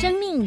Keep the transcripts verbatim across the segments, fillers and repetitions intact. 生命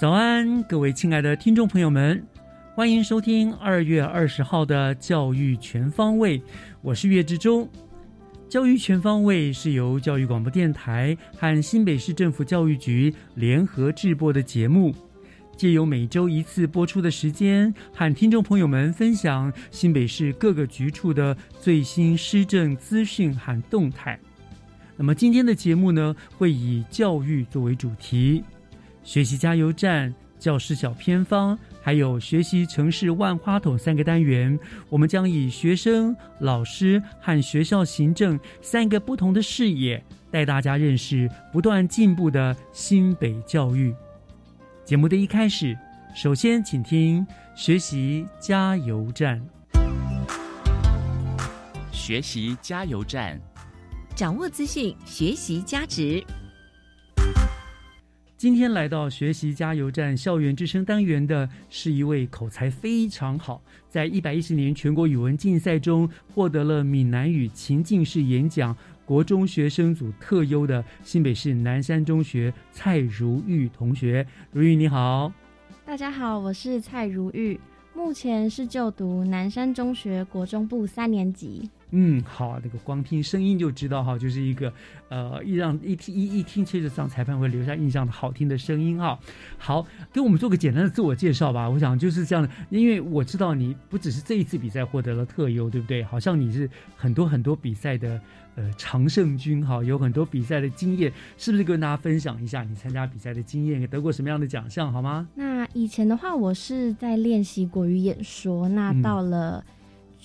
早安，各位亲爱的听众朋友们，欢迎收听二月二十号的教育全方位，我是岳志忠。教育全方位是由教育广播电台和新北市政府教育局联合制播的节目，藉由每周一次播出的时间，和听众朋友们分享新北市各个局处的最新施政资讯和动态。那么今天的节目呢，会以教育作为主题，学习加油站、教师小偏方，还有学习城市万花筒三个单元，我们将以学生、老师和学校行政三个不同的视野，带大家认识不断进步的新北教育。节目的一开始，首先请听学习加油站。学习加油站，掌握资讯，学习加值。今天来到学习加油站校园之声单元的是一位口才非常好，在一百一十年全国语文竞赛中获得了闽南语情境式演讲国中学生组特优的新北市南山中学蔡如玉同学。如玉你好。大家好，我是蔡如玉，目前是就读南山中学国中部三年级。嗯，好，那个光听声音就知道哈，就是一个呃，一让一听一一听，确实让裁判会留下印象的好听的声音哈。好，给我们做个简单的自我介绍吧。我想就是这样的，因为我知道你不只是这一次比赛获得了特优，对不对？好像你是很多很多比赛的呃常胜军哈，有很多比赛的经验，是不是跟大家分享一下你参加比赛的经验，得过什么样的奖项好吗？那以前的话，我是在练习国语演说，那到了、嗯。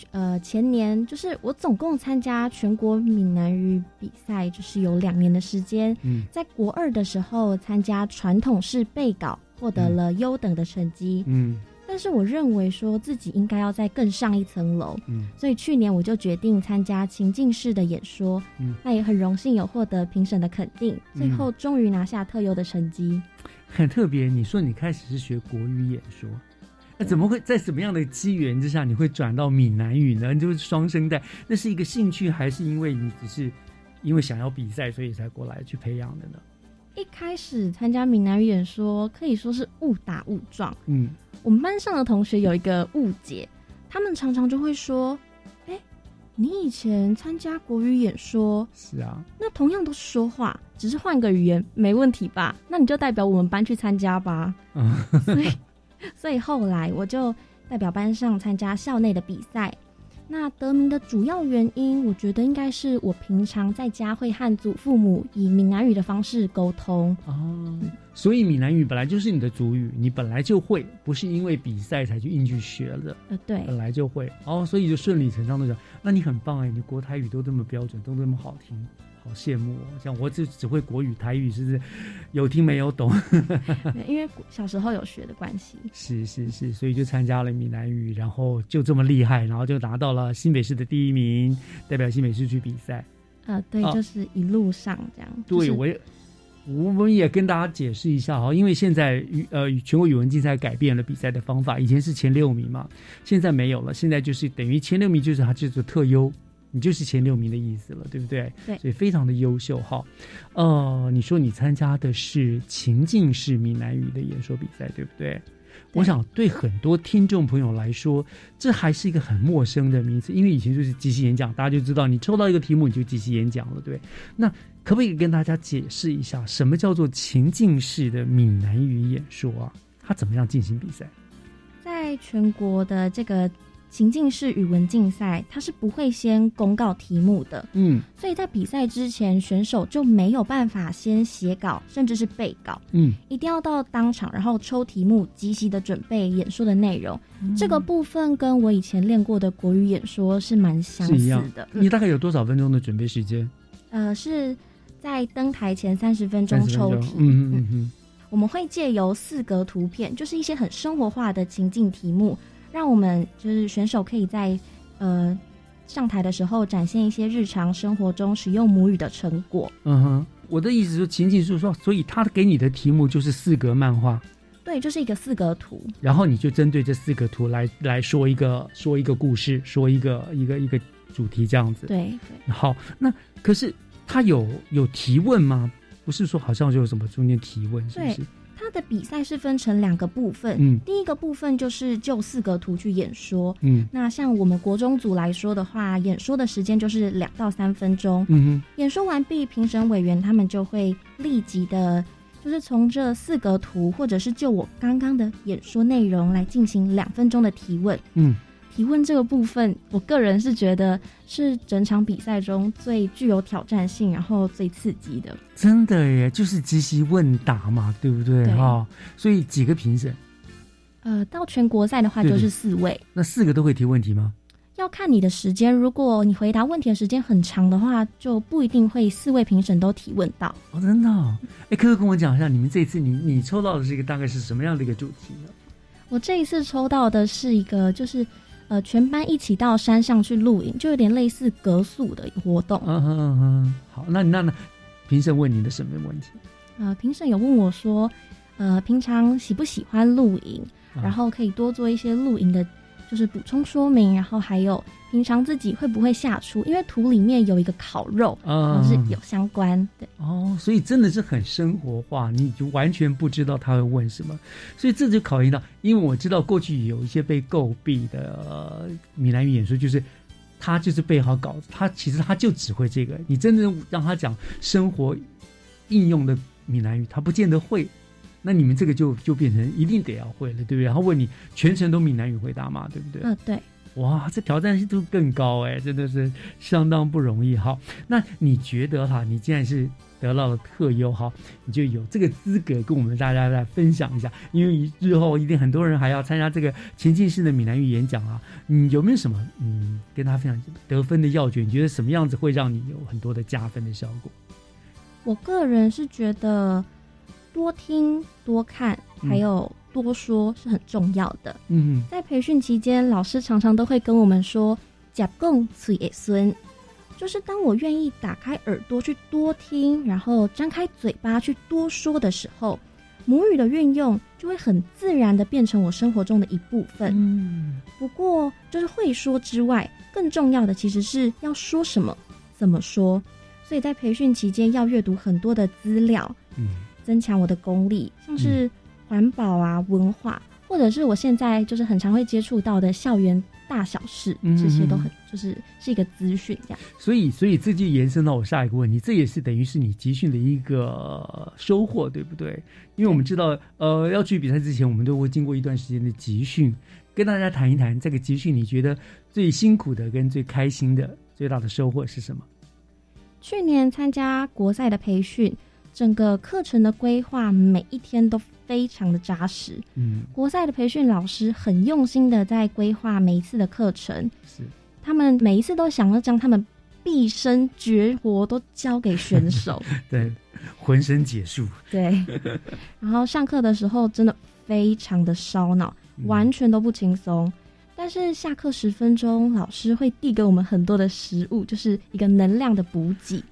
呃，前年就是我总共参加全国闽南语比赛，就是有两年的时间。嗯，在国二的时候参加传统式背稿，获得了优等的成绩。嗯，但是我认为说自己应该要再更上一层楼。嗯，所以去年我就决定参加情境式的演说。嗯，那也很荣幸有获得评审的肯定，最后终于拿下特优的成绩。很特别，你说你开始是学国语演说。怎么会在什么样的机缘之下你会转到闽南语呢？你就是双声带，那是一个兴趣，还是因为你只是因为想要比赛所以才过来去培养的呢？一开始参加闽南语演说可以说是误打误撞。嗯，我们班上的同学有一个误解，他们常常就会说，哎，你以前参加国语演说，是啊，那同样都是说话，只是换个语言没问题吧，那你就代表我们班去参加吧。嗯，所以所以后来我就代表班上参加校内的比赛，那得名的主要原因我觉得应该是我平常在家会和祖父母以闽南语的方式沟通。哦，所以闽南语本来就是你的祖语，你本来就会，不是因为比赛才去硬去学了。呃，对，本来就会。哦，所以就顺理成章的讲，那你很棒哎，你国台语都这么标准，都这么好听，好羡慕哦！像我只只会国语、台语，是不是有听没有懂？因为小时候有学的关系，是是是，所以就参加了闽南语，然后就这么厉害，然后就拿到了新北市的第一名，代表新北市去比赛。呃，对，啊、就是一路上这样。对，就是、我也我们也跟大家解释一下哈，因为现在呃全国语文竞赛改变了比赛的方法，以前是前六名嘛，现在没有了，现在就是等于前六名就是它就是特优。你就是前六名的意思了，对不对？对，所以非常的优秀哈。呃，你说你参加的是情境式闽南语的演说比赛，对不对？我想对很多听众朋友来说，这还是一个很陌生的名字，因为以前就是即席演讲，大家就知道你抽到一个题目你就即席演讲了，对。那可不可以跟大家解释一下，什么叫做情境式的闽南语演说啊？它怎么样进行比赛？在全国的这个情境式语文竞赛，它是不会先公告题目的，嗯，所以在比赛之前，选手就没有办法先写稿，甚至是背稿，嗯，一定要到当场，然后抽题目，即席的准备演说的内容。嗯、这个部分跟我以前练过的国语演说是蛮相似的。嗯、你大概有多少分钟的准备时间？呃，是在登台前三十分钟抽题。嗯嗯嗯嗯，我们会借由四格图片，就是一些很生活化的情境题目。让我们就是选手可以在呃上台的时候展现一些日常生活中使用母语的成果。嗯哼，我的意思是情境是说，所以他给你的题目就是四格漫画。对，就是一个四格图，然后你就针对这四格图来来说一个说一个故事，说一个一个一个主题这样子。对，对。好，那可是他有有提问吗？不是说好像就有什么中间提问，是不是？它的比赛是分成两个部分、嗯、第一个部分就是就四格图去演说、嗯、那像我们国中组来说的话，演说的时间就是两到三分钟、嗯、演说完毕，评审委员他们就会立即的就是从这四格图或者是就我刚刚的演说内容来进行两分钟的提问、嗯、提问这个部分我个人是觉得是整场比赛中最具有挑战性然后最刺激的。真的耶，就是即席问答嘛，对不对？对、哦、所以几个评审？呃，到全国赛的话就是四位。那四个都会提问题吗？要看你的时间，如果你回答问题的时间很长的话，就不一定会四位评审都提问到。哦，真的哦。哎，可不可以跟我讲一下你们这次你你抽到的这个大概是什么样的一个主题呢？我这一次抽到的是一个就是呃，全班一起到山上去露营，就有点类似隔宿的活动。嗯嗯嗯，好，那那那，评审问你的什么问题？呃，评审有问我说，呃，平常喜不喜欢露营，然后可以多做一些露营的，就是补充说明，然后还有平常自己会不会下厨，因为图里面有一个烤肉，嗯、是有相关的。哦，所以真的是很生活化，你就完全不知道他会问什么，所以这就考验到，因为我知道过去有一些被诟病的闽南语演说，就是他就是背好稿子，他其实他就只会这个，你真的让他讲生活应用的闽南语，他不见得会。那你们这个就就变成一定得要会了，对不对？然后问你全程都闽南语回答嘛，对不对？嗯、呃，对。哇，这挑战性度更高哎，真的是相当不容易哈。那你觉得哈，你既然是得到了特优哈，你就有这个资格跟我们大家来分享一下，因为日后一定很多人还要参加这个情境式的闽南语演讲啊。你有没有什么嗯跟他分享得分的要诀？你觉得什么样子会让你有很多的加分的效果？我个人是觉得。多听多看还有多说是很重要的。嗯，在培训期间老师常常都会跟我们说吃讲嘴会酸，就是当我愿意打开耳朵去多听，然后张开嘴巴去多说的时候，母语的运用就会很自然的变成我生活中的一部分。嗯，不过就是会说之外，更重要的其实是要说什么怎么说，所以在培训期间要阅读很多的资料，嗯，增强我的功力，像是环保啊、文化，或者是我现在就是很常会接触到的校园大小事，这些都很就是是一个资讯这样。所以，所以这就延伸到我下一个问题，这也是等于是你集训的一个收获，对不对？因为我们知道，呃，要去比赛之前，我们都会经过一段时间的集训，跟大家谈一谈这个集训，你觉得最辛苦的跟最开心的、最大的收获是什么？去年参加国赛的培训。整个课程的规划每一天都非常的扎实，嗯，国赛的培训老师很用心的在规划每一次的课程，是，他们每一次都想要将他们毕生绝活都交给选手，对，浑身解数，对，然后上课的时候真的非常的烧脑，完全都不轻松。嗯，但是下课十分钟，老师会递给我们很多的食物，就是一个能量的补给。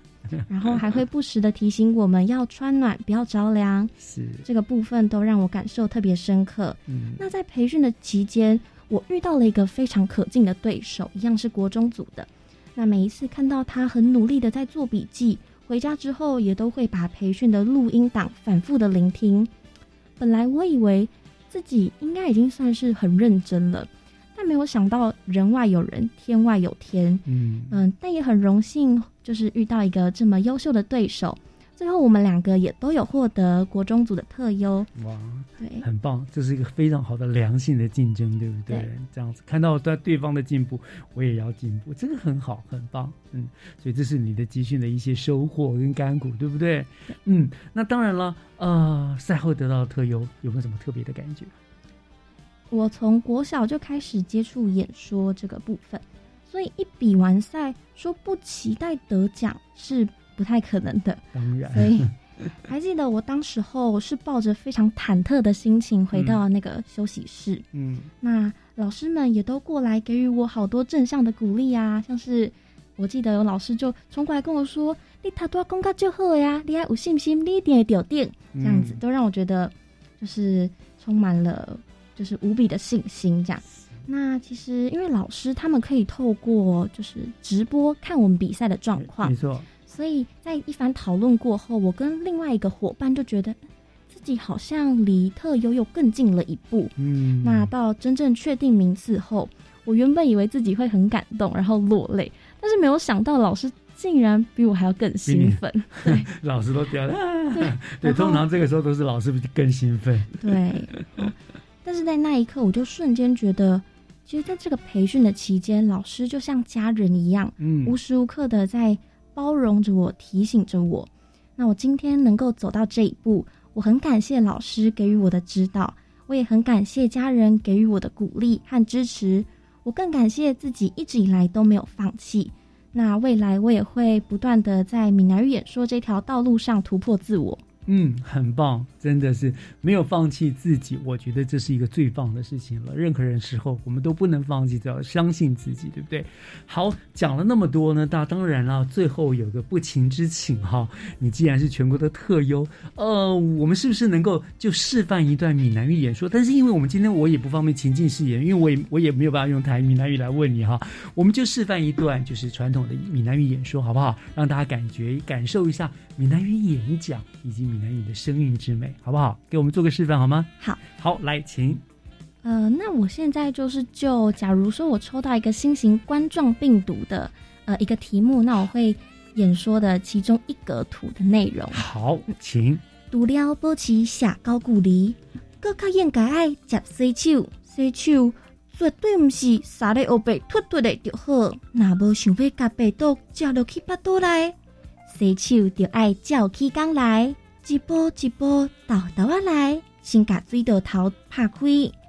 然后还会不时的提醒我们要穿暖不要着凉，是，这个部分都让我感受特别深刻。嗯，那在培训的期间我遇到了一个非常可敬的对手，一样是国中组的，那每一次看到他很努力的在做笔记，回家之后也都会把培训的录音档反复的聆听。本来我以为自己应该已经算是很认真了，但没有想到人外有人，天外有天。嗯嗯，但也很荣幸，就是遇到一个这么优秀的对手。最后我们两个也都有获得国中组的特优。哇，对，很棒，这是一个非常好的良性的竞争，对不 对, 对这样子看到在对方的进步，我也要进步，这个很好，很棒。嗯，所以这是你的集训的一些收获跟甘苦，对不 对, 对嗯，那当然了，呃，赛后得到的特优有没有什么特别的感觉？我从国小就开始接触演说这个部分，所以一比完赛说不期待得奖是不太可能的，当然。所以还记得我当时候是抱着非常忐忑的心情回到那个休息室，嗯，那老师们也都过来给予我好多正向的鼓励啊，像是我记得有老师就冲过来跟我说：“你头拄讲得就好呀，你要有信心，你一定会得奖。”这样子都让我觉得就是充满了就是无比的信心，这样。那其实因为老师他们可以透过就是直播看我们比赛的状况，没错。所以在一番讨论过后，我跟另外一个伙伴就觉得自己好像离特优又更近了一步。嗯，那到真正确定名次后，我原本以为自己会很感动，然后落泪，但是没有想到老师竟然比我还要更兴奋。对，老师都掉了。对, 对，通常这个时候都是老师更兴奋。对，但是在那一刻，我就瞬间觉得。其实在这个培训的期间，老师就像家人一样，嗯，无时无刻的在包容着我，提醒着我。那我今天能够走到这一步，我很感谢老师给予我的指导，我也很感谢家人给予我的鼓励和支持，我更感谢自己一直以来都没有放弃。那未来我也会不断的在闽南语演说这条道路上突破自我。嗯，很棒，真的是没有放弃自己，我觉得这是一个最棒的事情了。任何人时候我们都不能放弃，只要相信自己，对不对？好，讲了那么多呢，那当然了，最后有个不情之请哈，你既然是全国的特优，呃，我们是不是能够就示范一段闽南语演说？但是因为我们今天我也不方便情境式演，因为我也我也没有办法用台闽南语来问你哈，我们就示范一段就是传统的闽南语演说，好不好？让大家感觉感受一下闽南语演讲以及。闽南语的声韵之美，好不好？给我们做个示范好吗？好，好，来，请。呃，那我现在就是就，假如说我抽到一个新型冠状病毒的呃一个题目，那我会演说的其中一格图的内容。好，请。除了保持社交距离，更加应该爱接洗手，洗手绝对不是撒在后背脱脱的就好。若无想要甲病毒接落去巴肚内，洗手就爱照起工来。一步一步倒倒啊来，先把水道头拍开，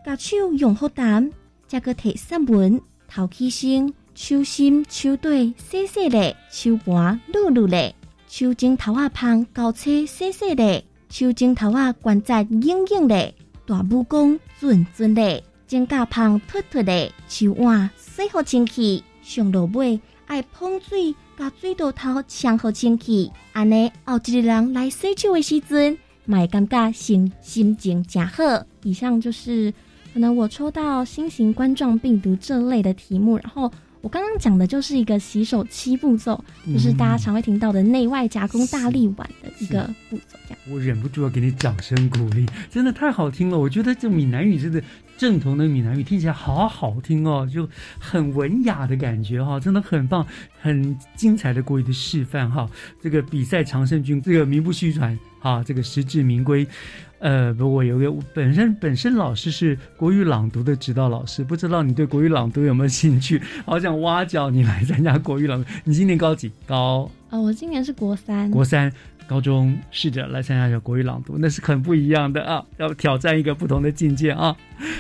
把手用好淡，再个摕散文头起身，手心手底洗洗嘞，手盘撸撸嘞，手指头啊芳交叉洗洗嘞，手指头啊关节硬硬嘞，大拇公准准嘞，指甲芳脱脱嘞，手腕洗好清气，上落尾爱碰水。把水道头冲好清气，安尼后一个人来洗手的时阵，咪感觉心心情真好。以上就是可能我抽到新型冠状病毒这类的题目，然后我刚刚讲的就是一个洗手七步骤，嗯，就是大家常会听到的内外夹攻大力丸的一个步骤。这样，我忍不住要给你掌声鼓励，真的太好听了。我觉得这闽南语真的。正统的闽南语听起来好好听哦，就很文雅的感觉哈，哦，真的很棒，很精彩的国语的示范哈，哦。这个比赛常胜军，这个名不虚传哈，这个实至名归。呃，我有个本身本身老师是国语朗读的指导老师，不知道你对国语朗读有没有兴趣？好想挖角你来参加国语朗读。你今年高几？高？呃、哦，我今年是国三。国三。高中试着来参加一下国语朗读，那是很不一样的啊，要挑战一个不同的境界啊。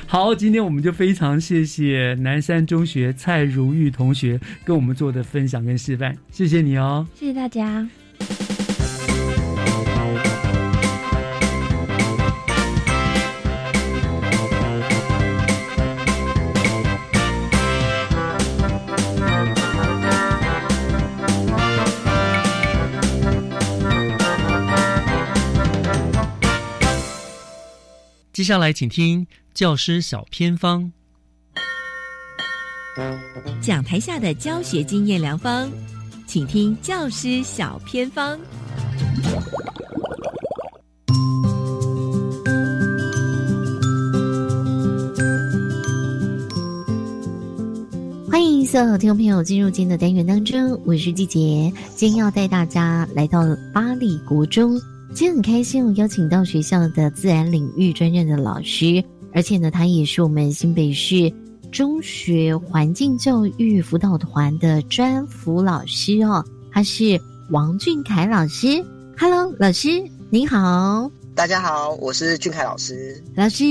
好，今天我们就非常谢谢南山中学蔡如玉同学跟我们做的分享跟示范，谢谢你哦。谢谢大家。接下来请听教师小偏方。讲台下的教学经验良方，请听教师小偏方。欢迎所有听众朋友进入今天的单元当中，我是季杰，今天要带大家来到八里国中。今天很开心，我邀请到学校的自然领域专任的老师，而且呢，他也是我们新北市中学环境教育辅导团的专辅老师哦，他是王俊凯老师。Hello， 老师您好。大家好，我是俊凯老师。老师，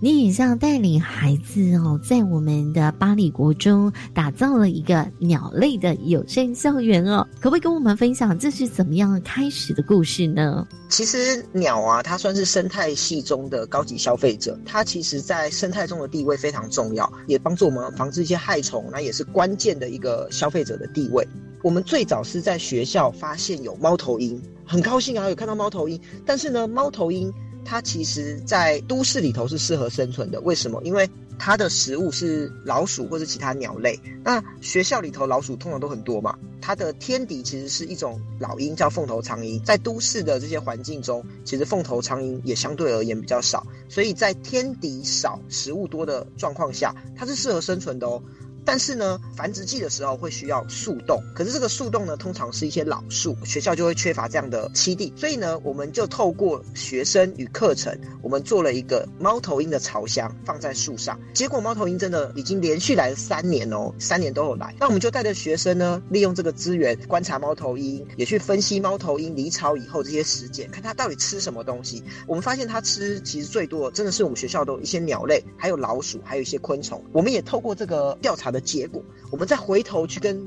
你也像带领孩子哦，在我们的八里国中打造了一个鸟类的友善校园哦，可不可以跟我们分享这是怎么样开始的故事呢？其实鸟啊，它算是生态系中的高级消费者，它其实在生态中的地位非常重要，也帮助我们防治一些害虫，那也是关键的一个消费者的地位。我们最早是在学校发现有猫头鹰，很高兴啊，有看到猫头鹰。但是呢，猫头鹰它其实在都市里头是适合生存的，为什么？因为它的食物是老鼠或是其他鸟类，那学校里头老鼠通常都很多嘛，它的天敌其实是一种老鹰叫凤头苍鹰。在都市的这些环境中，其实凤头苍鹰也相对而言比较少，所以在天敌少食物多的状况下，它是适合生存的哦。但是呢，繁殖季的时候会需要树洞，可是这个树洞呢，通常是一些老树，学校就会缺乏这样的栖地，所以呢，我们就透过学生与课程，我们做了一个猫头鹰的巢箱放在树上。结果猫头鹰真的已经连续来了三年哦，三年都有来。那我们就带着学生呢，利用这个资源观察猫头鹰，也去分析猫头鹰离巢以后这些实践，看它到底吃什么东西。我们发现它吃其实最多真的是我们学校的一些鸟类，还有老鼠，还有一些昆虫。我们也透过这个调查的结果，我们再回头去跟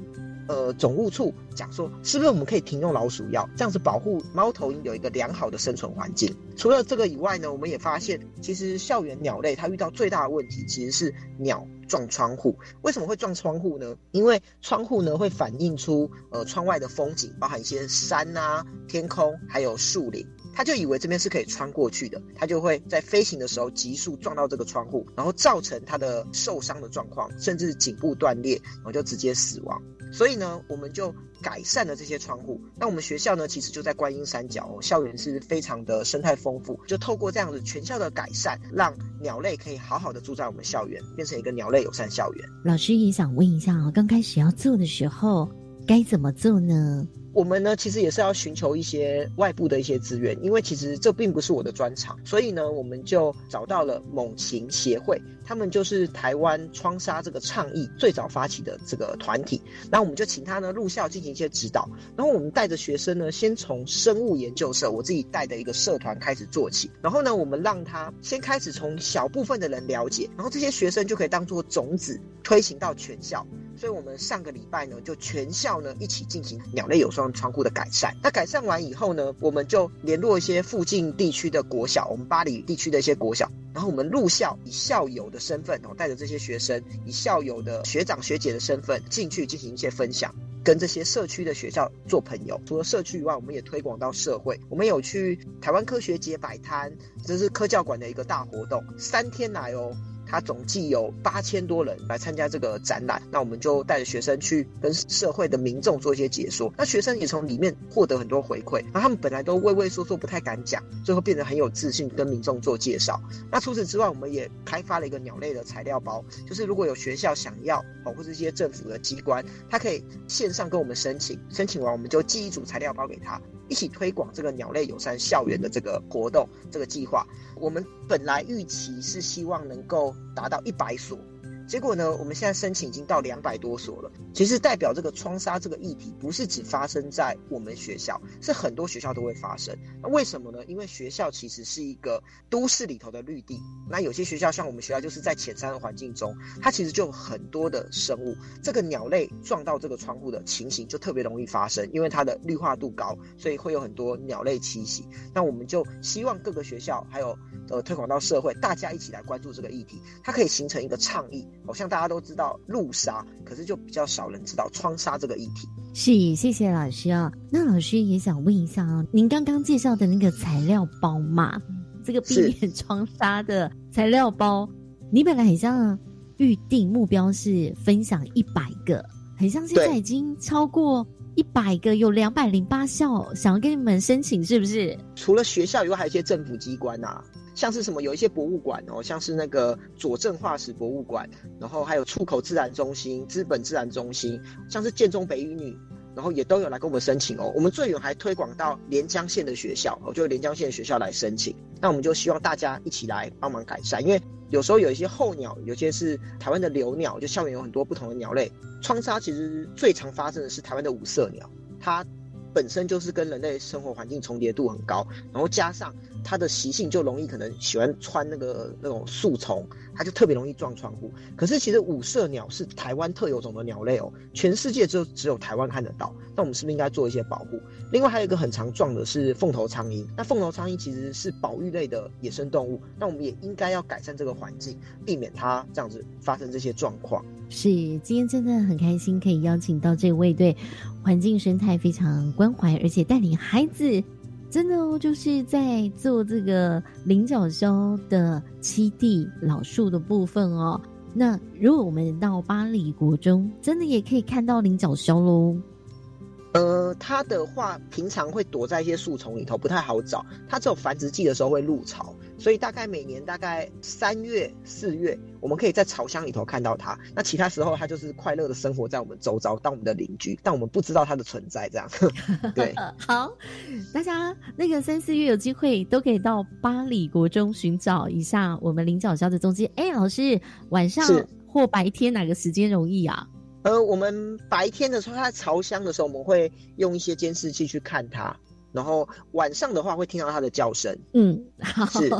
呃总务处讲说，是不是我们可以停用老鼠药，这样子保护猫头鹰有一个良好的生存环境。除了这个以外呢，我们也发现其实校园鸟类它遇到最大的问题其实是鸟撞窗户。为什么会撞窗户呢？因为窗户呢会反映出呃窗外的风景，包含一些山啊、天空还有树林，它就以为这边是可以穿过去的，它就会在飞行的时候急速撞到这个窗户，然后造成它的受伤的状况，甚至颈部断裂，然后就直接死亡。所以呢，我们就改善了这些窗户。那我们学校呢，其实就在观音山脚哦，校园是非常的生态丰富，就透过这样子全校的改善，让鸟类可以好好的住在我们校园，变成一个鸟类友善校园。老师也想问一下哦，刚开始要做的时候该怎么做呢？我们呢其实也是要寻求一些外部的一些资源，因为其实这并不是我的专长，所以呢我们就找到了猛禽协会，他们就是台湾窗纱这个倡议最早发起的这个团体。那我们就请他呢入校进行一些指导，然后我们带着学生呢先从生物研究社，我自己带的一个社团开始做起，然后呢我们让他先开始从小部分的人了解，然后这些学生就可以当作种子推行到全校。所以我们上个礼拜呢，就全校呢一起进行鸟类友善窗户的改善。那改善完以后呢，我们就联络一些附近地区的国小，我们八里地区的一些国小，然后我们入校以校友的身份，带着这些学生以校友的学长学姐的身份进去进行一些分享，跟这些社区的学校做朋友。除了社区以外，我们也推广到社会，我们有去台湾科学节摆摊，这是科教馆的一个大活动，三天来哦，他总计有八千多人来参加这个展览。那我们就带着学生去跟社会的民众做一些解说，那学生也从里面获得很多回馈，那他们本来都畏畏缩缩不太敢讲，最后变得很有自信跟民众做介绍。那除此之外，我们也开发了一个鸟类的材料包，就是如果有学校想要或是一些政府的机关，他可以线上跟我们申请，申请完我们就寄一组材料包给他，一起推广这个鸟类友善校园的这个活动这个计划。我们本来预期是希望能够达到一百所，结果呢我们现在申请已经到两百多所了。其实代表这个窗纱这个议题不是只发生在我们学校，是很多学校都会发生。那为什么呢？因为学校其实是一个都市里头的绿地，那有些学校像我们学校就是在浅山的环境中，它其实就有很多的生物，这个鸟类撞到这个窗户的情形就特别容易发生，因为它的绿化度高，所以会有很多鸟类栖息。那我们就希望各个学校还有呃推广到社会，大家一起来关注这个议题，它可以形成一个倡议。好像大家都知道路杀，可是就比较少人知道窗纱这个议题。是，谢谢老师啊。那老师也想问一下啊，您刚刚介绍的那个材料包嘛，这个避免窗纱的材料包，你本来很像预定目标是分享一百个，很像现在已经超过一百个，有两百零八校想要跟你们申请，是不是？除了学校以外，还有一些政府机关啊，像是什么有一些博物馆哦，像是那个佐证化石博物馆，然后还有出口自然中心、资本自然中心，像是建中北一女。然后也都有来跟我们申请哦，我们最远还推广到连江县的学校，就有连江县的学校来申请。那我们就希望大家一起来帮忙改善，因为有时候有一些候鸟，有些是台湾的留鸟，就校园有很多不同的鸟类。窗纱其实最常发生的是台湾的五色鸟，它本身就是跟人类生活环境重叠度很高，然后加上它的习性就容易可能喜欢穿那个那种树丛，它就特别容易撞窗户。可是其实五色鸟是台湾特有种的鸟类哦，全世界只有只有台湾看得到。那我们是不是应该做一些保护？另外还有一个很常撞的是凤头苍蝇，那凤头苍蝇其实是保育类的野生动物，那我们也应该要改善这个环境，避免它这样子发生这些状况。是，今天真的很开心可以邀请到这位对环境生态非常关怀，而且带领孩子真的哦，就是在做这个菱角鸮的栖地老树的部分哦。那如果我们到八里国中，真的也可以看到菱角鸮咯。呃，它的话平常会躲在一些树丛里头，不太好找，它只有繁殖季的时候会入巢，所以大概每年大概三月四月我们可以在巢箱里头看到它，那其他时候它就是快乐的生活在我们周遭，当我们的邻居，但我们不知道它的存在这样对好，大家那个三四月有机会都可以到八里国中寻找一下我们菱角鸮的踪迹。哎，老师晚上或白天哪个时间容易啊？呃，我们白天的时候它在巢箱的时候我们会用一些监视器去看它，然后晚上的话会听到它的叫声。嗯，好，是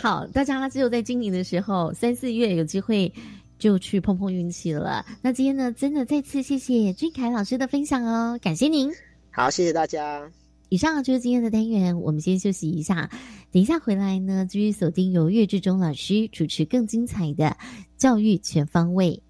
好，大家只有在今年的时候，三四月有机会就去碰碰运气了。那今天呢，真的再次谢谢俊凯老师的分享哦，感谢您。好，谢谢大家。以上就是今天的单元，我们先休息一下，等一下回来呢，继续锁定由岳志忠老师主持更精彩的教育全方位。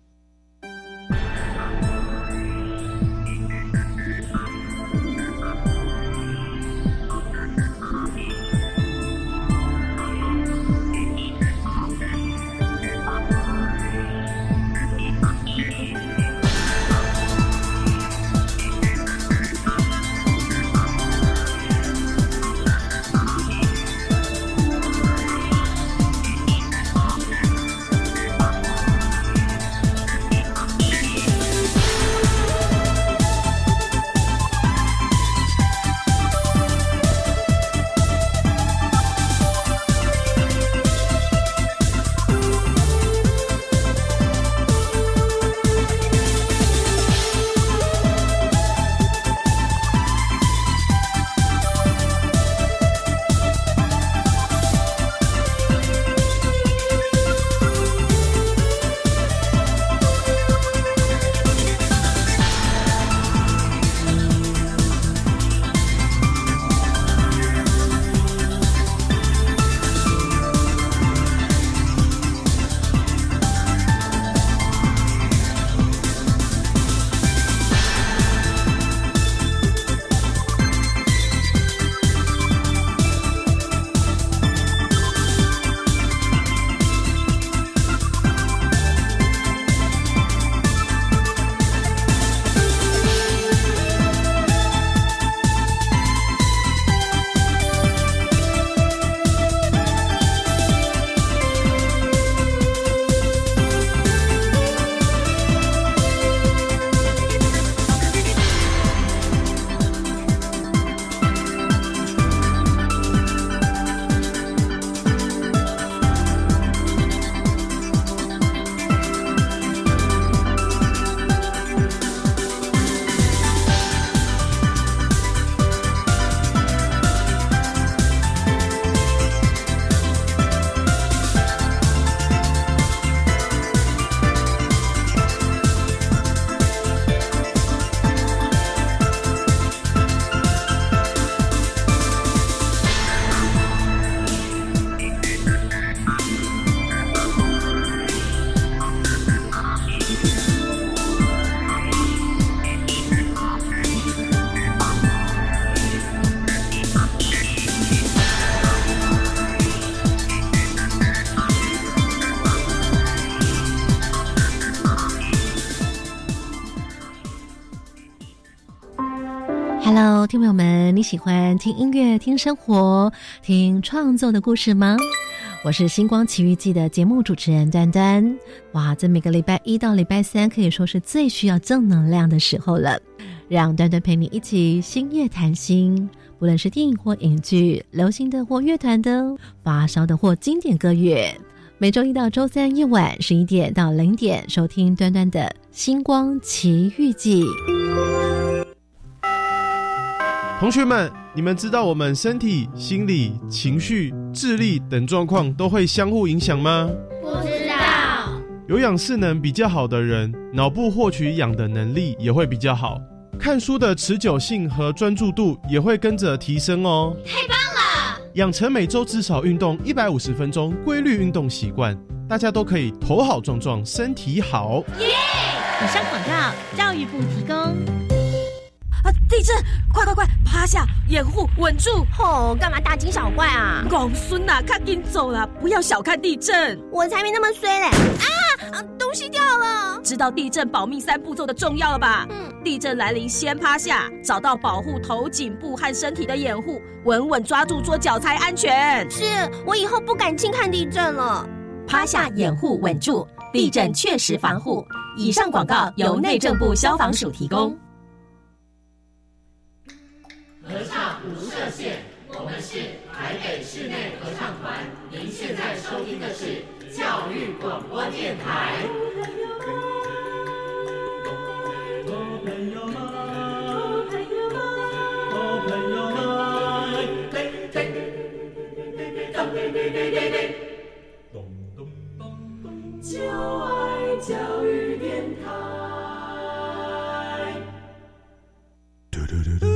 喽，听众朋友们，你喜欢听音乐、听生活、听创作的故事吗？我是星光奇遇记的节目主持人丹丹。哇，在每个礼拜一到礼拜三可以说是最需要正能量的时候了，让丹丹陪你一起星夜谈心，不论是电影或影剧，流行的或乐团的，发烧的或经典歌乐，每周一到周三夜晚十一点到零点收听端端的星光奇遇记。同学们，你们知道我们身体、心理、情绪、智力等状况都会相互影响吗？不知道。有氧势能比较好的人，脑部获取氧的能力也会比较好，看书的持久性和专注度也会跟着提升哦。太棒了！养成每周至少运动一百五十分钟规律运动习惯，大家都可以头好壮壮，身体好。耶！以上广告，教育部提供。啊！地震！快快快，趴下，掩护，稳住！吼，干嘛大惊小怪啊？公孙呐，赶紧走啦，不要小看地震！我才没那么衰嘞！啊，东西掉了！知道地震保命三步骤的重要了吧？嗯。地震来临，先趴下，找到保护头、颈部和身体的掩护，稳稳抓住桌角才安全。是，我以后不敢轻看地震了。趴下，掩护，稳住，地震确实防护。以上广告由内政部消防署提供。合唱无设限，我们是台北室内合唱团。您现在收听的是教育广播电台。哦朋友们，哦朋友们，哦朋友们，对对对对对对对，咚咚咚咚，就爱教育电台。嘟嘟嘟嘟。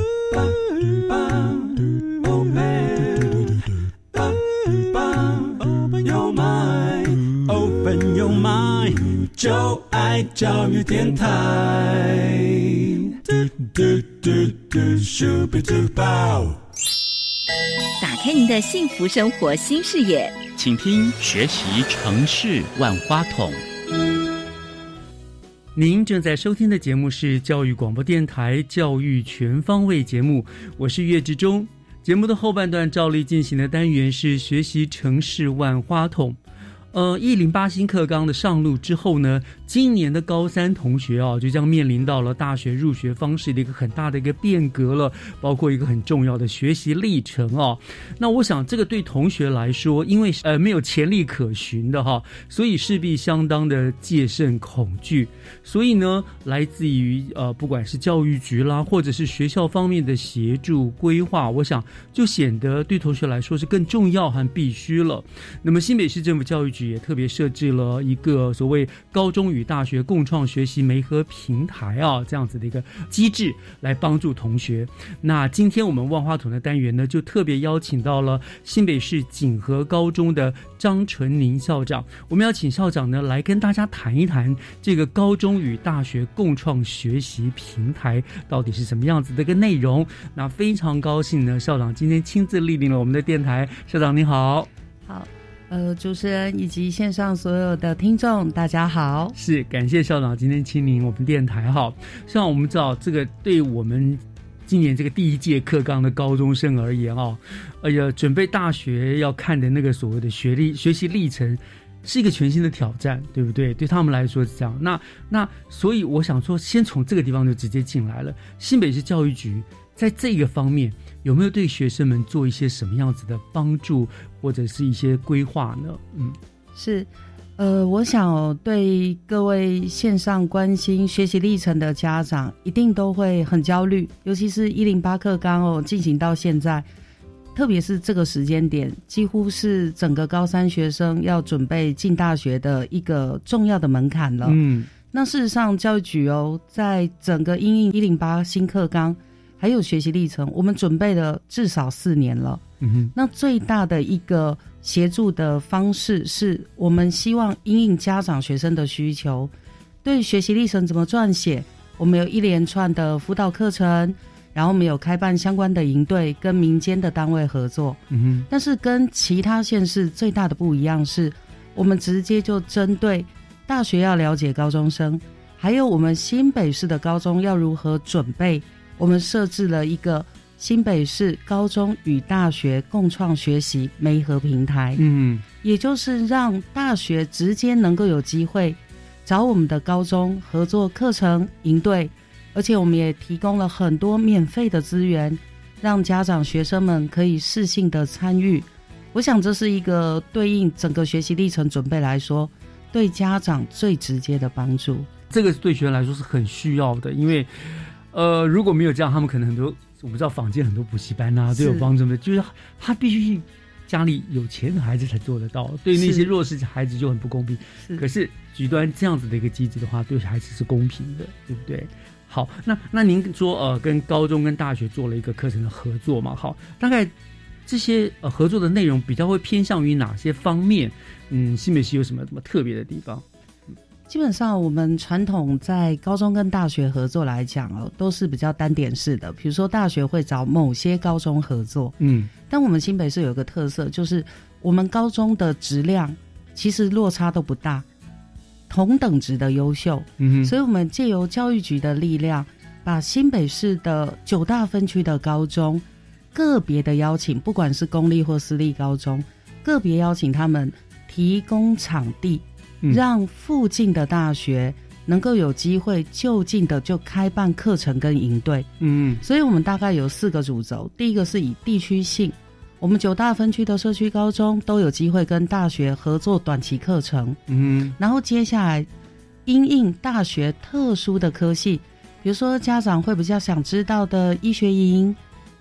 Open your mind， 就爱教育电台。打开您的幸福生活新视野，请听学习城市万花筒。您正在收听的节目是教育广播电台教育全方位节目，我是岳志忠。节目的后半段照例进行的单元是学习城市万花筒。呃，一零八新课纲的上路之后呢，今年的高三同学啊，就将面临到了大学入学方式的一个很大的一个变革了，包括一个很重要的学习历程啊。那我想这个对同学来说，因为呃没有前例可循的哈，所以势必相当的戒慎恐惧。所以呢，来自于呃不管是教育局啦，或者是学校方面的协助规划，我想就显得对同学来说是更重要和必须了。那么新北市政府教育局也特别设置了一个所谓高中与大学共创学习媒合平台啊，这样子的一个机制来帮助同学。那今天我们万花筒的单元呢，就特别邀请到了新北市锦和高中的张纯宁校长，我们要请校长呢来跟大家谈一谈这个高中与大学共创学习平台到底是什么样子的一个内容。那非常高兴呢，校长今天亲自莅临了我们的电台。校长你好。好，呃，主持人以及线上所有的听众，大家好。是，感谢校长今天亲临我们电台哈。像我们知道，这个对我们今年这个第一届课纲的高中生而言哦，哎呀，准备大学要看的那个所谓的学历、学习历程，是一个全新的挑战，对不对？对他们来说是这样。那那所以我想说，先从这个地方就直接进来了。新北市教育局在这个方面，有没有对学生们做一些什么样子的帮助，或者是一些规划呢？嗯，是，呃，我想、哦、对各位线上关心学习历程的家长，一定都会很焦虑，尤其是一零八课纲哦进行到现在，特别是这个时间点，几乎是整个高三学生要准备进大学的一个重要的门槛了。嗯，那事实上，教育局哦，在整个因应一零八新课纲。还有学习历程，我们准备了至少四年了。嗯哼，那最大的一个协助的方式是，我们希望因应家长学生的需求，对学习历程怎么撰写，我们有一连串的辅导课程，然后我们有开办相关的营队，跟民间的单位合作。嗯哼，但是跟其他县市最大的不一样是，我们直接就针对大学要了解高中生，还有我们新北市的高中要如何准备。我们设置了一个新北市高中与大学共创学习媒合平台，嗯，也就是让大学直接能够有机会找我们的高中合作课程营队，而且我们也提供了很多免费的资源，让家长学生们可以适性的参与。我想这是一个对应整个学习历程准备来说，对家长最直接的帮助。这个对学生来说是很需要的，因为呃，如果没有这样，他们可能很多，我们知道坊间很多补习班啊都有帮助的，就是他必须家里有钱的孩子才做得到，对那些弱势的孩子就很不公平。是，可是局端这样子的一个机制的话，对孩子是公平的，对不对？好，那那您说呃，跟高中跟大学做了一个课程的合作嘛？好，大概这些呃合作的内容比较会偏向于哪些方面？嗯，新北市有什么什么特别的地方？基本上我们传统在高中跟大学合作来讲哦，都是比较单点式的，比如说大学会找某些高中合作，嗯，但我们新北市有一个特色，就是我们高中的质量其实落差都不大，同等值的优秀，嗯，所以我们借由教育局的力量，把新北市的九大分区的高中个别的邀请，不管是公立或私立高中，个别邀请他们提供场地，让附近的大学能够有机会就近的就开办课程跟营队。嗯，所以我们大概有四个主轴，第一个是以地区性，我们九大分区的社区高中都有机会跟大学合作短期课程。嗯，然后接下来因应大学特殊的科系，比如说家长会比较想知道的医学营、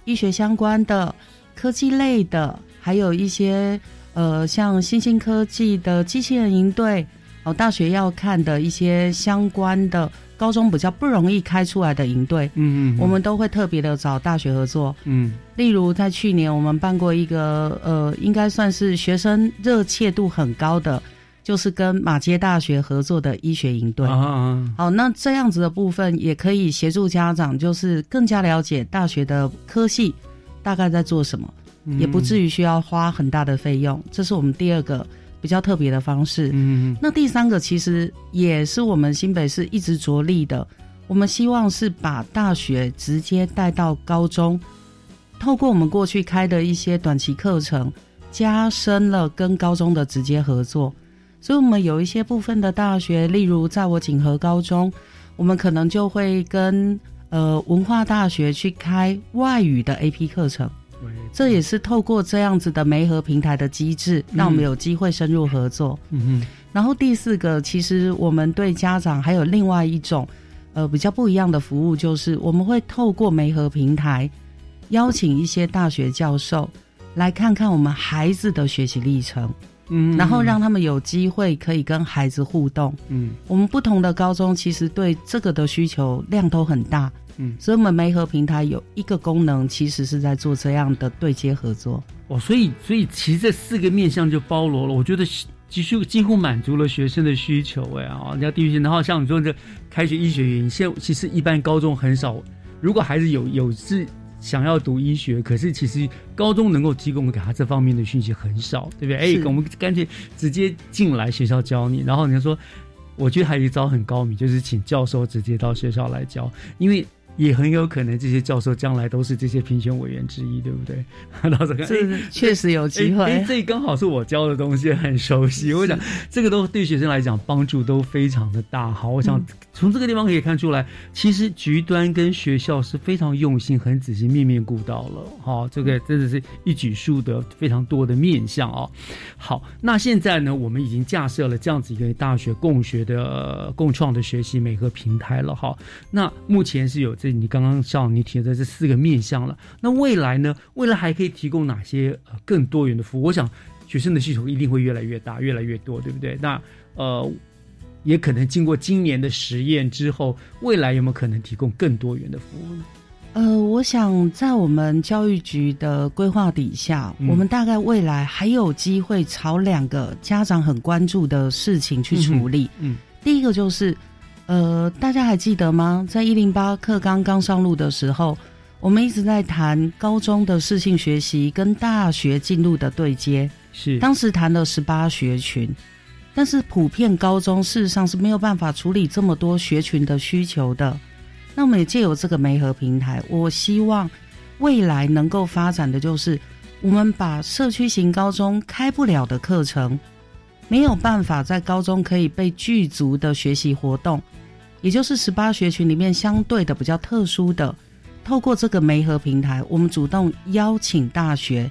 医学相关的、科技类的，还有一些呃，像新兴科技的机器人营队，哦，大学要看的一些相关的，高中比较不容易开出来的营队，嗯嗯，我们都会特别的找大学合作，嗯，例如在去年我们办过一个，呃，应该算是学生热切度很高的，就是跟马偕大学合作的医学营队，啊啊啊，好，那这样子的部分也可以协助家长，就是更加了解大学的科系大概在做什么。也不至于需要花很大的费用，这是我们第二个比较特别的方式。嗯，那第三个其实也是我们新北市一直着力的，我们希望是把大学直接带到高中，透过我们过去开的一些短期课程，加深了跟高中的直接合作。所以我们有一些部分的大学，例如在我锦和高中，我们可能就会跟呃文化大学去开外语的 A P 课程，这也是透过这样子的媒合平台的机制，让我们有机会深入合作。嗯，然后第四个，其实我们对家长还有另外一种呃比较不一样的服务，就是我们会透过媒合平台邀请一些大学教授来看看我们孩子的学习历程，嗯，然后让他们有机会可以跟孩子互动。嗯，我们不同的高中其实对这个的需求量都很大。嗯，所以我们媒合平台有一个功能，其实是在做这样的对接合作。哦，所以所以其实这四个面向就包罗了，我觉得几乎几乎满足了学生的需求。哎啊，你要地域性，然后像你说的开学医学营，现在其实一般高中很少，如果孩子有有是想要读医学，可是其实高中能够提供给他这方面的讯息很少，对不对？哎，我们干脆直接进来学校教你，然后你说，我觉得还有一招很高明，就是请教授直接到学校来教，因为也很有可能这些教授将来都是这些评选委员之一，对不对？老师看，这确实有机会。哎，这刚好是我教的东西，很熟悉。我想这个都对学生来讲帮助都非常的大。好，我想从这个地方可以看出来，嗯，其实局端跟学校是非常用心、很仔细、面面顾到了。好，哦，这个真的是一举数得，非常多的面向啊，哦。好，那现在呢，我们已经架设了这样子一个大学共学的，呃、共创的学习媒合平台了。好，那目前是有这。你刚刚像你提的这四个面向了，那未来呢？未来还可以提供哪些呃更多元的服务？我想学生的需求一定会越来越大，越来越多，对不对？那呃，也可能经过今年的实验之后，未来有没有可能提供更多元的服务呢？呃，我想在我们教育局的规划底下，嗯，我们大概未来还有机会朝两个家长很关注的事情去处理。嗯，嗯，第一个就是。呃，大家还记得吗？在一零八课纲刚上路的时候，我们一直在谈高中的适性学习跟大学进入的对接，是当时谈了十八学群，但是普遍高中事实上是没有办法处理这么多学群的需求的。那我们也藉由这个媒合平台，我希望未来能够发展的就是我们把社区型高中开不了的课程，没有办法在高中可以被具足的学习活动，也就是十八学群里面相对的比较特殊的，透过这个媒合平台，我们主动邀请大学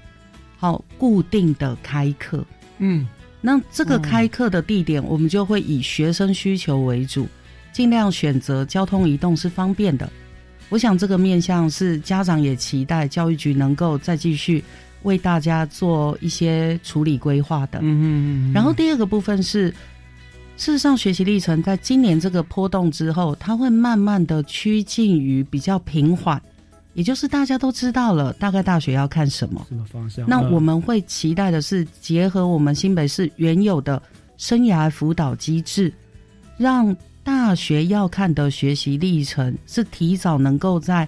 好固定的开课。嗯，那这个开课的地点，我们就会以学生需求为主，尽量选择交通移动是方便的。我想这个面向是家长也期待教育局能够再继续为大家做一些处理规划的。嗯嗯嗯。然后第二个部分是，事实上学习历程在今年这个波动之后，它会慢慢的趋近于比较平缓，也就是大家都知道了大概大学要看什么什么方向。那我们会期待的是结合我们新北市原有的生涯辅导机制，让大学要看的学习历程是提早能够在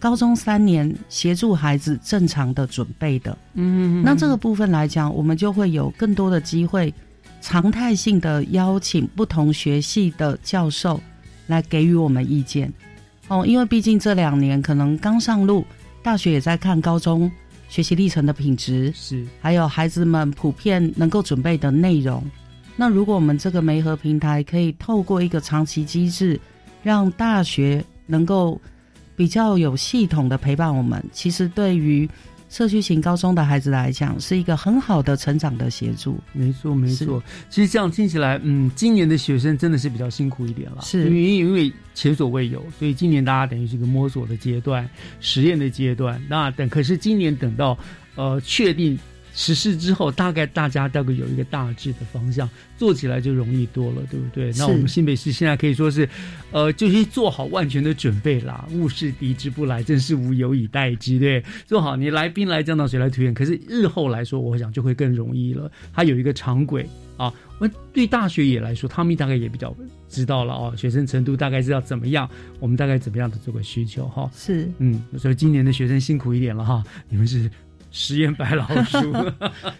高中三年协助孩子正常的准备的。嗯，那这个部分来讲，我们就会有更多的机会常态性的邀请不同学系的教授来给予我们意见。哦，因为毕竟这两年可能刚上路，大学也在看高中学习历程的品质，是还有孩子们普遍能够准备的内容。那如果我们这个媒合平台可以透过一个长期机制，让大学能够比较有系统的陪伴我们，其实对于社区型高中的孩子来讲，是一个很好的成长的协助。没错没错，其实这样听起来，嗯，今年的学生真的是比较辛苦一点了，是因为因为前所未有，所以今年大家等于是一个摸索的阶段、实验的阶段。那等可是今年等到呃确定实施之后，大概大家大概有一个大致的方向，做起来就容易多了，对不对？那我们新北市现在可以说是呃就是做好万全的准备啦，物是敌之不来，正是无有以待之，对，做好你来兵来将挡水来土掩，可是日后来说我想就会更容易了，它有一个常轨啊。我对大学也来说，他们大概也比较知道了哦，学生程度大概知道怎么样，我们大概怎么样的做个需求哈、哦。是，嗯，所以今年的学生辛苦一点了哈，你们是实验白老鼠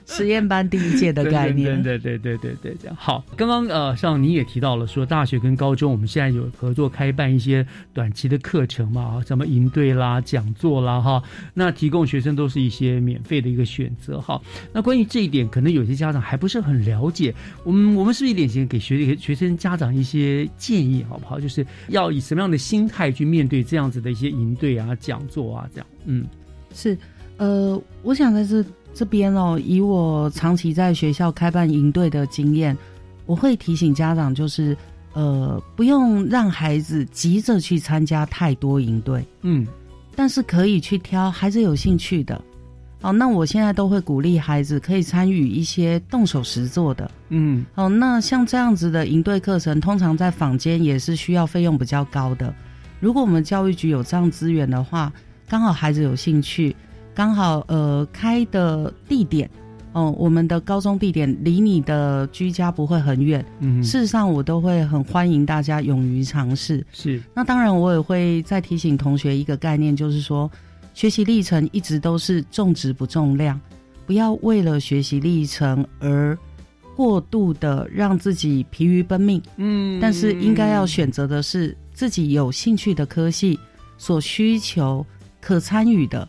实验班第一届的概念对对对对对对。好，刚刚呃像你也提到了说大学跟高中我们现在有合作开办一些短期的课程嘛，什么营队啦、讲座啦哈，那提供学生都是一些免费的一个选择哈。那关于这一点可能有些家长还不是很了解，我们我们是不是也先给学给学生家长一些建议好不好，就是要以什么样的心态去面对这样子的一些营队啊、讲座啊这样。嗯，是呃，我想在这这边哦，以我长期在学校开办营队的经验，我会提醒家长，就是呃，不用让孩子急着去参加太多营队，嗯，但是可以去挑孩子有兴趣的。好，那我现在都会鼓励孩子可以参与一些动手实作的，嗯，好，那像这样子的营队课程，通常在坊间也是需要费用比较高的。如果我们教育局有这样资源的话，刚好孩子有兴趣。刚好呃开的地点哦、呃，我们的高中地点离你的居家不会很远，嗯，事实上我都会很欢迎大家勇于尝试。是，那当然我也会再提醒同学一个概念，就是说学习历程一直都是重质不重量，不要为了学习历程而过度的让自己疲于奔命。嗯，但是应该要选择的是自己有兴趣的科系，所需求可参与的。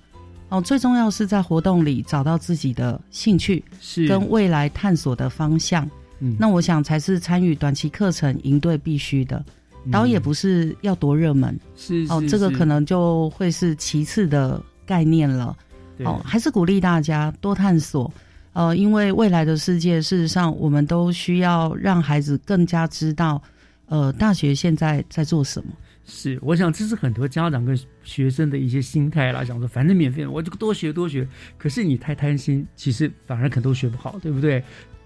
哦，最重要是在活动里找到自己的兴趣，是跟未来探索的方向。嗯，那我想才是参与短期课程营队必须的。嗯，导也不是要多热门，是哦，是这个可能就会是其次的概念了。哦，还是鼓励大家多探索。呃，因为未来的世界，事实上我们都需要让孩子更加知道，呃，大学现在在做什么。是，我想这是很多家长跟学生的一些心态啦，想说反正免费我就多学多学，可是你太贪心，其实反而可能都学不好，对不对？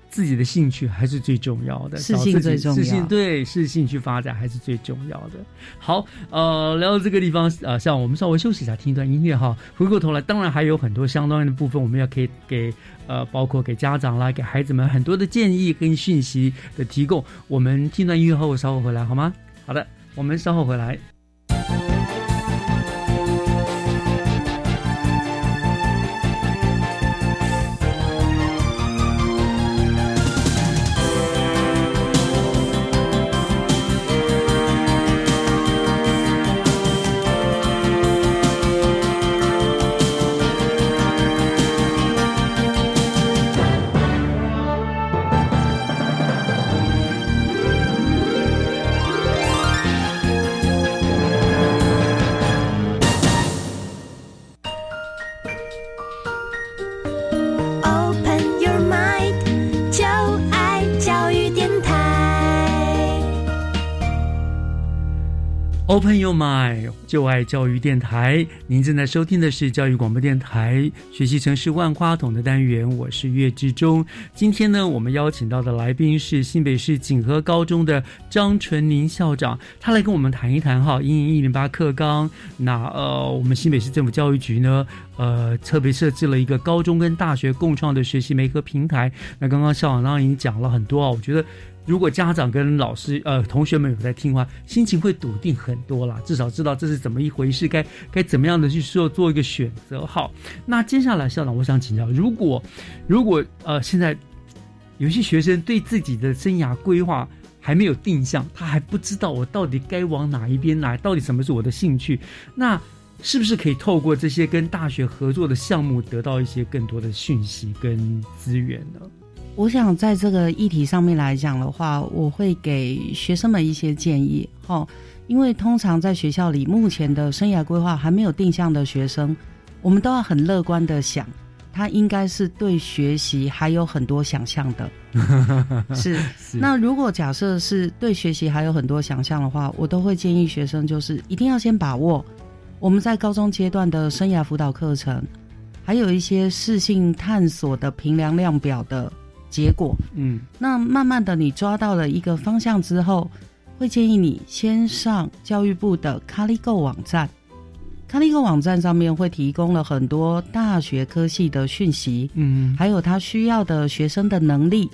自己的兴趣还是最重要的，是兴趣最重要，是兴对，是兴趣发展还是最重要的。好，呃，聊到这个地方，呃，像我们稍微休息一下，听一段音乐哈。回过头来，当然还有很多相当的部分，我们要可以给呃，包括给家长啦，给孩子们很多的建议跟讯息的提供。我们听段音乐后稍后回来好吗？好的。我们稍后回来。好朋友买就爱教育电台，您正在收听的是教育广播电台学习城市万花筒的单元，我是岳志忠。今天呢，我们邀请到的来宾是新北市锦和高中的张纯宁校长，他来跟我们谈一谈哈，因应一零八课纲，那呃，我们新北市政府教育局呢，呃，特别设置了一个高中跟大学共创的学习媒合平台。那刚刚校长让您讲了很多啊，我觉得。如果家长跟老师呃同学们有在听话，心情会笃定很多啦，至少知道这是怎么一回事，该该怎么样的去做做一个选择。好，那接下来校长我想请教，如果如果呃现在有些学生对自己的生涯规划还没有定向，他还不知道我到底该往哪一边来，到底什么是我的兴趣，那是不是可以透过这些跟大学合作的项目得到一些更多的讯息跟资源呢？我想在这个议题上面来讲的话，我会给学生们一些建议、哦、因为通常在学校里目前的生涯规划还没有定向的学生，我们都要很乐观的想他应该是对学习还有很多想象的是, 是那如果假设是对学习还有很多想象的话，我都会建议学生就是一定要先把握我们在高中阶段的生涯辅导课程，还有一些适性探索的评量量表的结果，嗯，那慢慢的你抓到了一个方向之后，会建议你先上教育部的 Calico 网站 Calico 网站上面会提供了很多大学科系的讯息，嗯，还有他需要的学生的能力。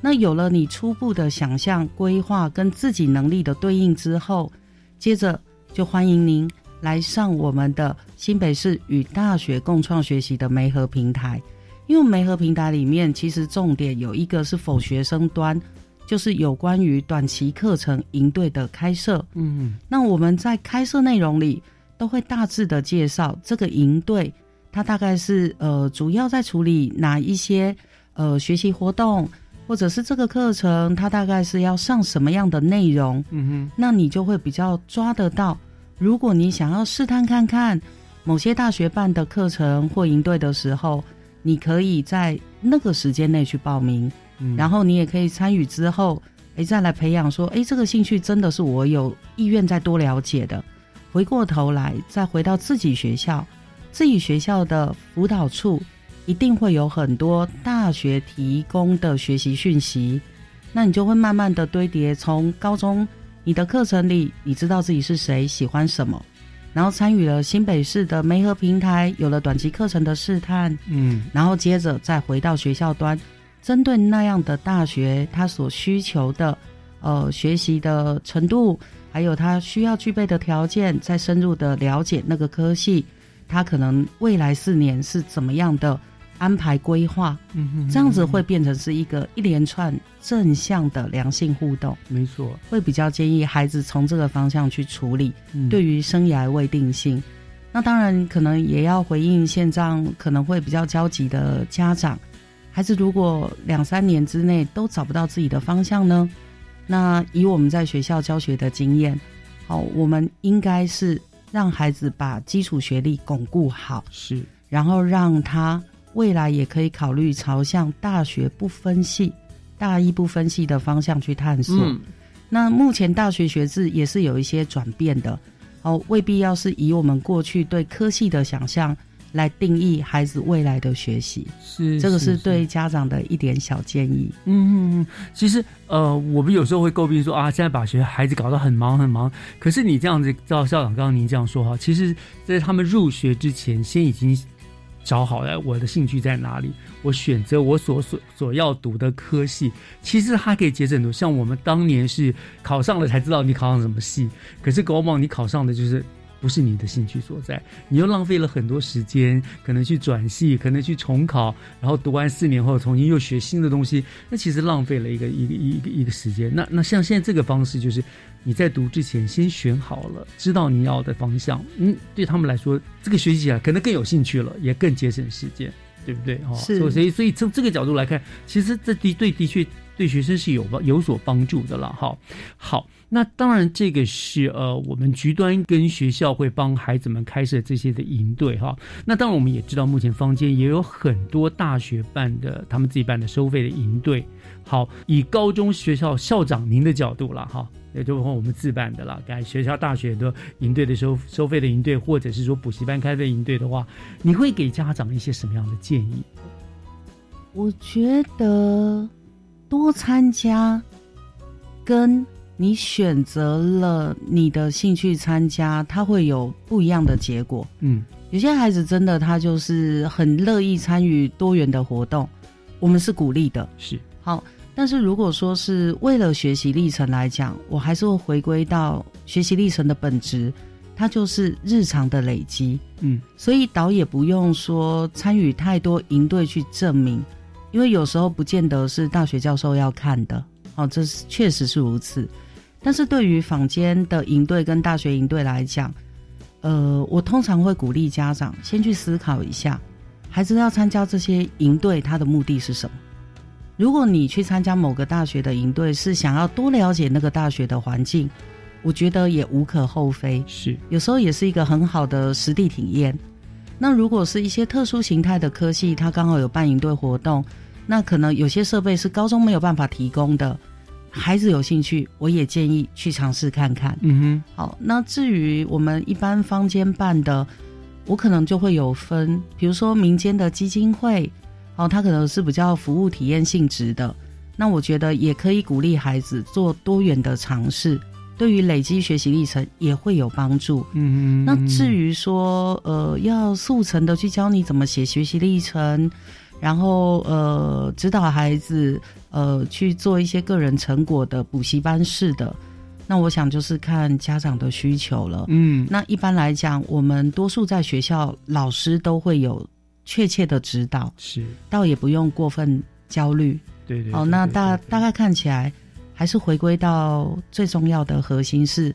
那有了你初步的想象规划跟自己能力的对应之后，接着就欢迎您来上我们的新北市与大学共创学习的媒合平台。因为媒合平台里面其实重点有一个是否学生端，就是有关于短期课程营队的开设，嗯，那我们在开设内容里都会大致的介绍这个营队它大概是呃主要在处理哪一些呃学习活动，或者是这个课程它大概是要上什么样的内容，嗯哼，那你就会比较抓得到。如果你想要试探看看某些大学办的课程或营队的时候，你可以在那个时间内去报名、嗯、然后你也可以参与之后诶再来培养说诶这个兴趣真的是我有意愿再多了解的，回过头来再回到自己学校，自己学校的辅导处一定会有很多大学提供的学习讯息，那你就会慢慢的堆叠，从高中你的课程里你知道自己是谁喜欢什么，然后参与了新北市的媒合平台，有了短期课程的试探，嗯，然后接着再回到学校端，针对那样的大学他所需求的呃学习的程度，还有他需要具备的条件，再深入的了解那个科系他可能未来四年是怎么样的安排规划，嗯哼嗯哼，这样子会变成是一个一连串正向的良性互动，没错，会比较建议孩子从这个方向去处理、嗯、对于生涯未定性。那当然可能也要回应现状可能会比较焦急的家长，孩子如果两三年之内都找不到自己的方向呢，那以我们在学校教学的经验，好，我们应该是让孩子把基础学历巩固好，是，然后让他未来也可以考虑朝向大学不分系、大一不分系的方向去探索、嗯、那目前大学学制也是有一些转变的、哦、未必要是以我们过去对科系的想象来定义孩子未来的学习，是，这个是对家长的一点小建议。嗯，其实呃，我们有时候会诟病说啊，现在把学孩子搞得很忙很忙，可是你这样子照校长刚刚您这样说哈，其实在他们入学之前先已经找好了我的兴趣在哪里，我选择我所所所要读的科系，其实它可以节省很多。像我们当年是考上了才知道你考上什么系，可是往往你考上的就是不是你的兴趣所在，你又浪费了很多时间，可能去转系，可能去重考，然后读完四年后重新又学新的东西，那其实浪费了一个一个一个一个时间。那那像现在这个方式就是你在读之前先选好了，知道你要的方向，嗯，对他们来说这个学习起来可能更有兴趣了，也更节省时间，对不对？哦，所以所以从这个角度来看，其实这的对的确对学生是有有所帮助的了。好，那当然这个是呃我们局端跟学校会帮孩子们开设这些的营队哈。那当然我们也知道目前坊间也有很多大学办的他们自己办的收费的营队。好，以高中学校校长您的角度啦哈，也就包括我们自办的啦，改学校大学的营队的收收费的营队，或者是说补习班开的营队的话，你会给家长一些什么样的建议？我觉得多参加，跟你选择了你的兴趣参加，它会有不一样的结果。嗯，有些孩子真的他就是很乐意参与多元的活动，我们是鼓励的，是好。但是如果说是为了学习历程来讲，我还是会回归到学习历程的本质，它就是日常的累积。嗯，所以导也不用说参与太多营队去证明，因为有时候不见得是大学教授要看的，哦，这是确实是如此。但是对于坊间的营队跟大学营队来讲，呃，我通常会鼓励家长先去思考一下，孩子要参加这些营队，他的目的是什么？如果你去参加某个大学的营队是想要多了解那个大学的环境，我觉得也无可厚非，是有时候也是一个很好的实地体验。那如果是一些特殊形态的科系，它刚好有办营队活动，那可能有些设备是高中没有办法提供的，孩子有兴趣，我也建议去尝试看看。嗯哼，好。那至于我们一般坊间办的，我可能就会有分，比如说民间的基金会，哦，它可能是比较服务体验性质的，那我觉得也可以鼓励孩子做多元的尝试，对于累积学习历程也会有帮助。嗯，那至于说呃，要速成的去教你怎么写学习历程，然后呃，指导孩子呃去做一些个人成果的补习班式的，那我想就是看家长的需求了。嗯，那一般来讲，我们多数在学校老师都会有确切的指导，是倒也不用过分焦虑。对 对, 对, 对, 对, 对, 对, 对哦，那大大概看起来还是回归到最重要的核心，是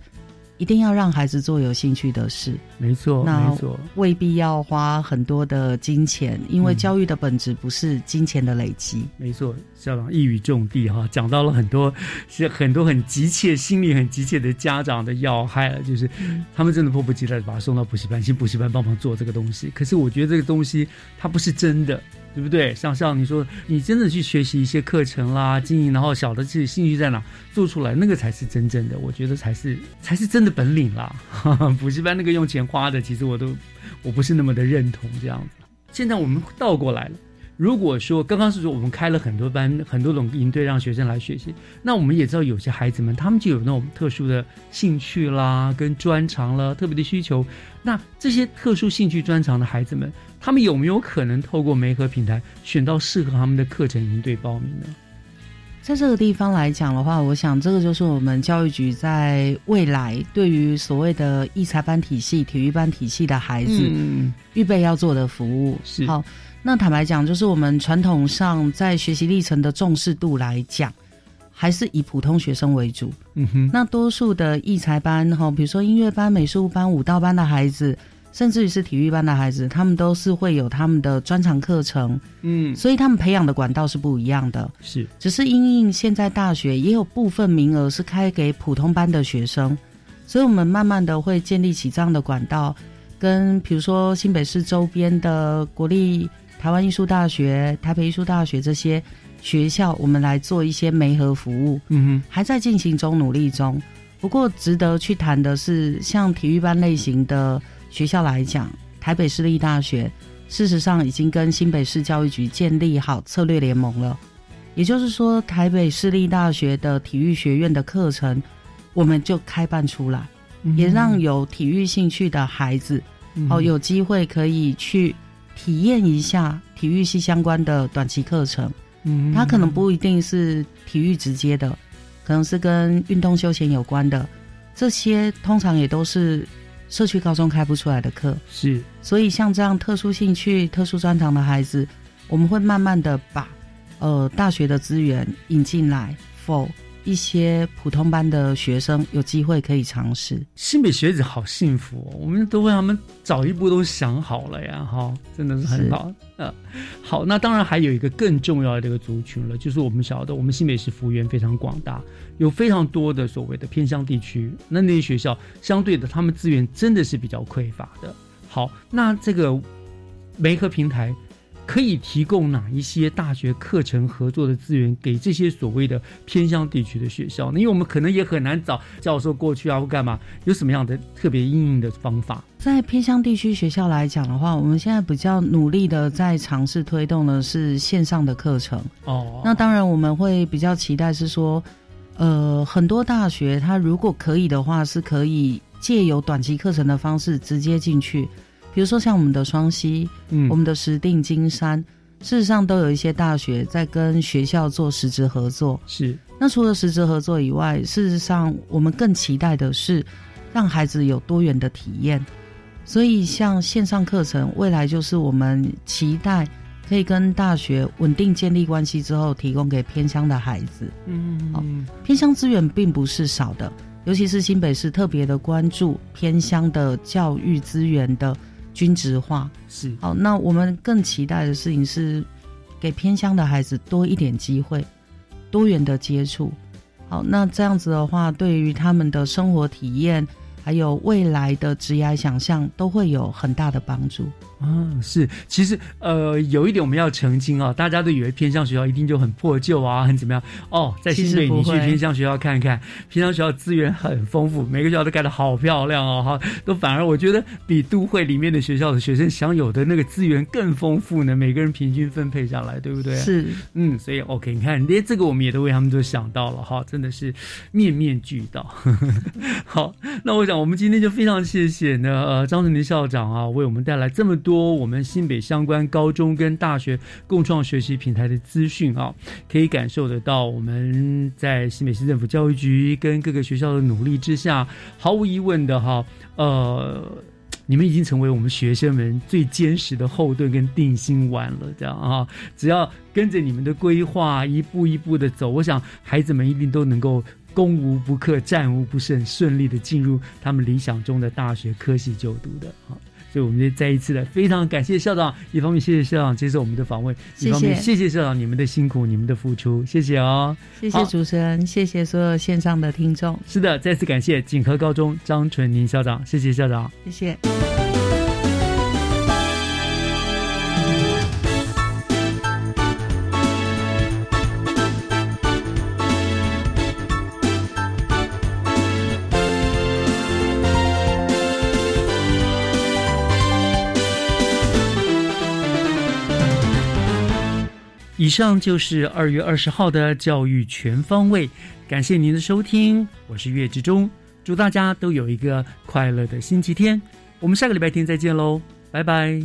一定要让孩子做有兴趣的事。没错，那未必要花很多的金钱，因为教育的本质不是金钱的累积。嗯，没错，校长一语中的哈，讲到了很多是很多很急切、心里很急切的家长的要害了，就是他们真的迫不及待把他送到补习班，请补习班帮忙做这个东西。可是我觉得这个东西它不是真的。对不对？像像你说，你真的去学习一些课程啦，经营，然后晓得自己兴趣在哪，做出来那个才是真正的，我觉得才是才是真的本领啦。补习班那个用钱花的，其实我都我不是那么的认同这样子。现在我们倒过来了，如果说刚刚是说我们开了很多班，很多种营队让学生来学习，那我们也知道有些孩子们他们就有那种特殊的兴趣啦，跟专长啦，特别的需求。那这些特殊兴趣专长的孩子们，他们有没有可能透过媒合平台选到适合他们的课程营队报名呢？在这个地方来讲的话，我想这个就是我们教育局在未来对于所谓的艺才班体系、体育班体系的孩子，嗯，预备要做的服务。是。好，那坦白讲，就是我们传统上在学习历程的重视度来讲，还是以普通学生为主。嗯哼。那多数的艺才班，比如说音乐班、美术班、舞蹈班的孩子，甚至于是体育班的孩子，他们都是会有他们的专长课程。嗯，所以他们培养的管道是不一样的。是，只是因应现在大学也有部分名额是开给普通班的学生，所以我们慢慢的会建立起这样的管道，跟比如说新北市周边的国立台湾艺术大学、台北艺术大学这些学校，我们来做一些媒合服务。嗯哼，还在进行中，努力中。不过值得去谈的是，像体育班类型的学校来讲，台北市立大学事实上已经跟新北市教育局建立好策略联盟了，也就是说台北市立大学的体育学院的课程我们就开办出来，嗯，也让有体育兴趣的孩子，嗯，哦，有机会可以去体验一下体育系相关的短期课程。嗯，它可能不一定是体育直接的，可能是跟运动休闲有关的，这些通常也都是社区高中开不出来的课。是，所以像这样特殊兴趣、特殊专长的孩子，我们会慢慢的把呃大学的资源引进来，否一些普通班的学生有机会可以尝试。新北学子好幸福哦，我们都为他们早一步都想好了呀，哈、哦，真的是很好。呃，好，那当然还有一个更重要的一个族群了，就是我们晓得我们新北市幅员非常广大，有非常多的所谓的偏乡地区，那那些学校相对的他们资源真的是比较匮乏的。好，那这个媒合平台可以提供哪一些大学课程合作的资源给这些所谓的偏乡地区的学校呢？因为我们可能也很难找教授过去啊，或干嘛，有什么样的特别因应的方法？在偏乡地区学校来讲的话，我们现在比较努力的在尝试推动的是线上的课程。哦，那当然我们会比较期待是说，呃，很多大学它如果可以的话，是可以借由短期课程的方式直接进去。比如说像我们的双溪、嗯、我们的石碇、金山，事实上都有一些大学在跟学校做实质合作。是，那除了实质合作以外，事实上我们更期待的是让孩子有多元的体验，所以像线上课程未来就是我们期待可以跟大学稳定建立关系之后提供给偏乡的孩子。嗯，好，偏乡资源并不是少的，尤其是新北市特别的关注偏乡的教育资源的均质化。是，好，那我们更期待的事情是给偏乡的孩子多一点机会，多元的接触。好，那这样子的话，对于他们的生活体验还有未来的职业想象都会有很大的帮助。啊，是，其实呃，有一点我们要澄清啊，大家都以为偏乡学校一定就很破旧啊，很怎么样哦。在新北你去偏乡学校看看，偏乡学校资源很丰富，每个学校都盖得好漂亮哦，都反而我觉得比都会里面的学校的学生享有的那个资源更丰富呢，每个人平均分配下来，对不对？是，嗯，所以 OK， 你看连这个我们也都为他们都想到了哈，真的是面面俱到。好，那我想我们今天就非常谢谢呢呃张成麟校长啊，为我们带来这么多多我们新北相关高中跟大学共创学习平台的资讯啊，可以感受得到我们在新北市政府教育局跟各个学校的努力之下，毫无疑问的哈，呃，你们已经成为我们学生们最坚实的后盾跟定心丸了，这样啊，只要跟着你们的规划一步一步的走，我想孩子们一定都能够攻无不克、战无不胜，顺利的进入他们理想中的大学科系就读的啊。所以我们再一次的非常感谢校长，一方面谢谢校长接受我们的访问，一方面谢谢校长你们的辛苦、你们的付出，谢谢哦，谢谢主持人，谢谢所有线上的听众。是的，再次感谢锦和高中张成麟校长，谢谢校长，谢谢。以上就是二月二十号的教育全方位，感谢您的收听，我是岳志忠，祝大家都有一个快乐的星期天，我们下个礼拜天再见喽，拜拜。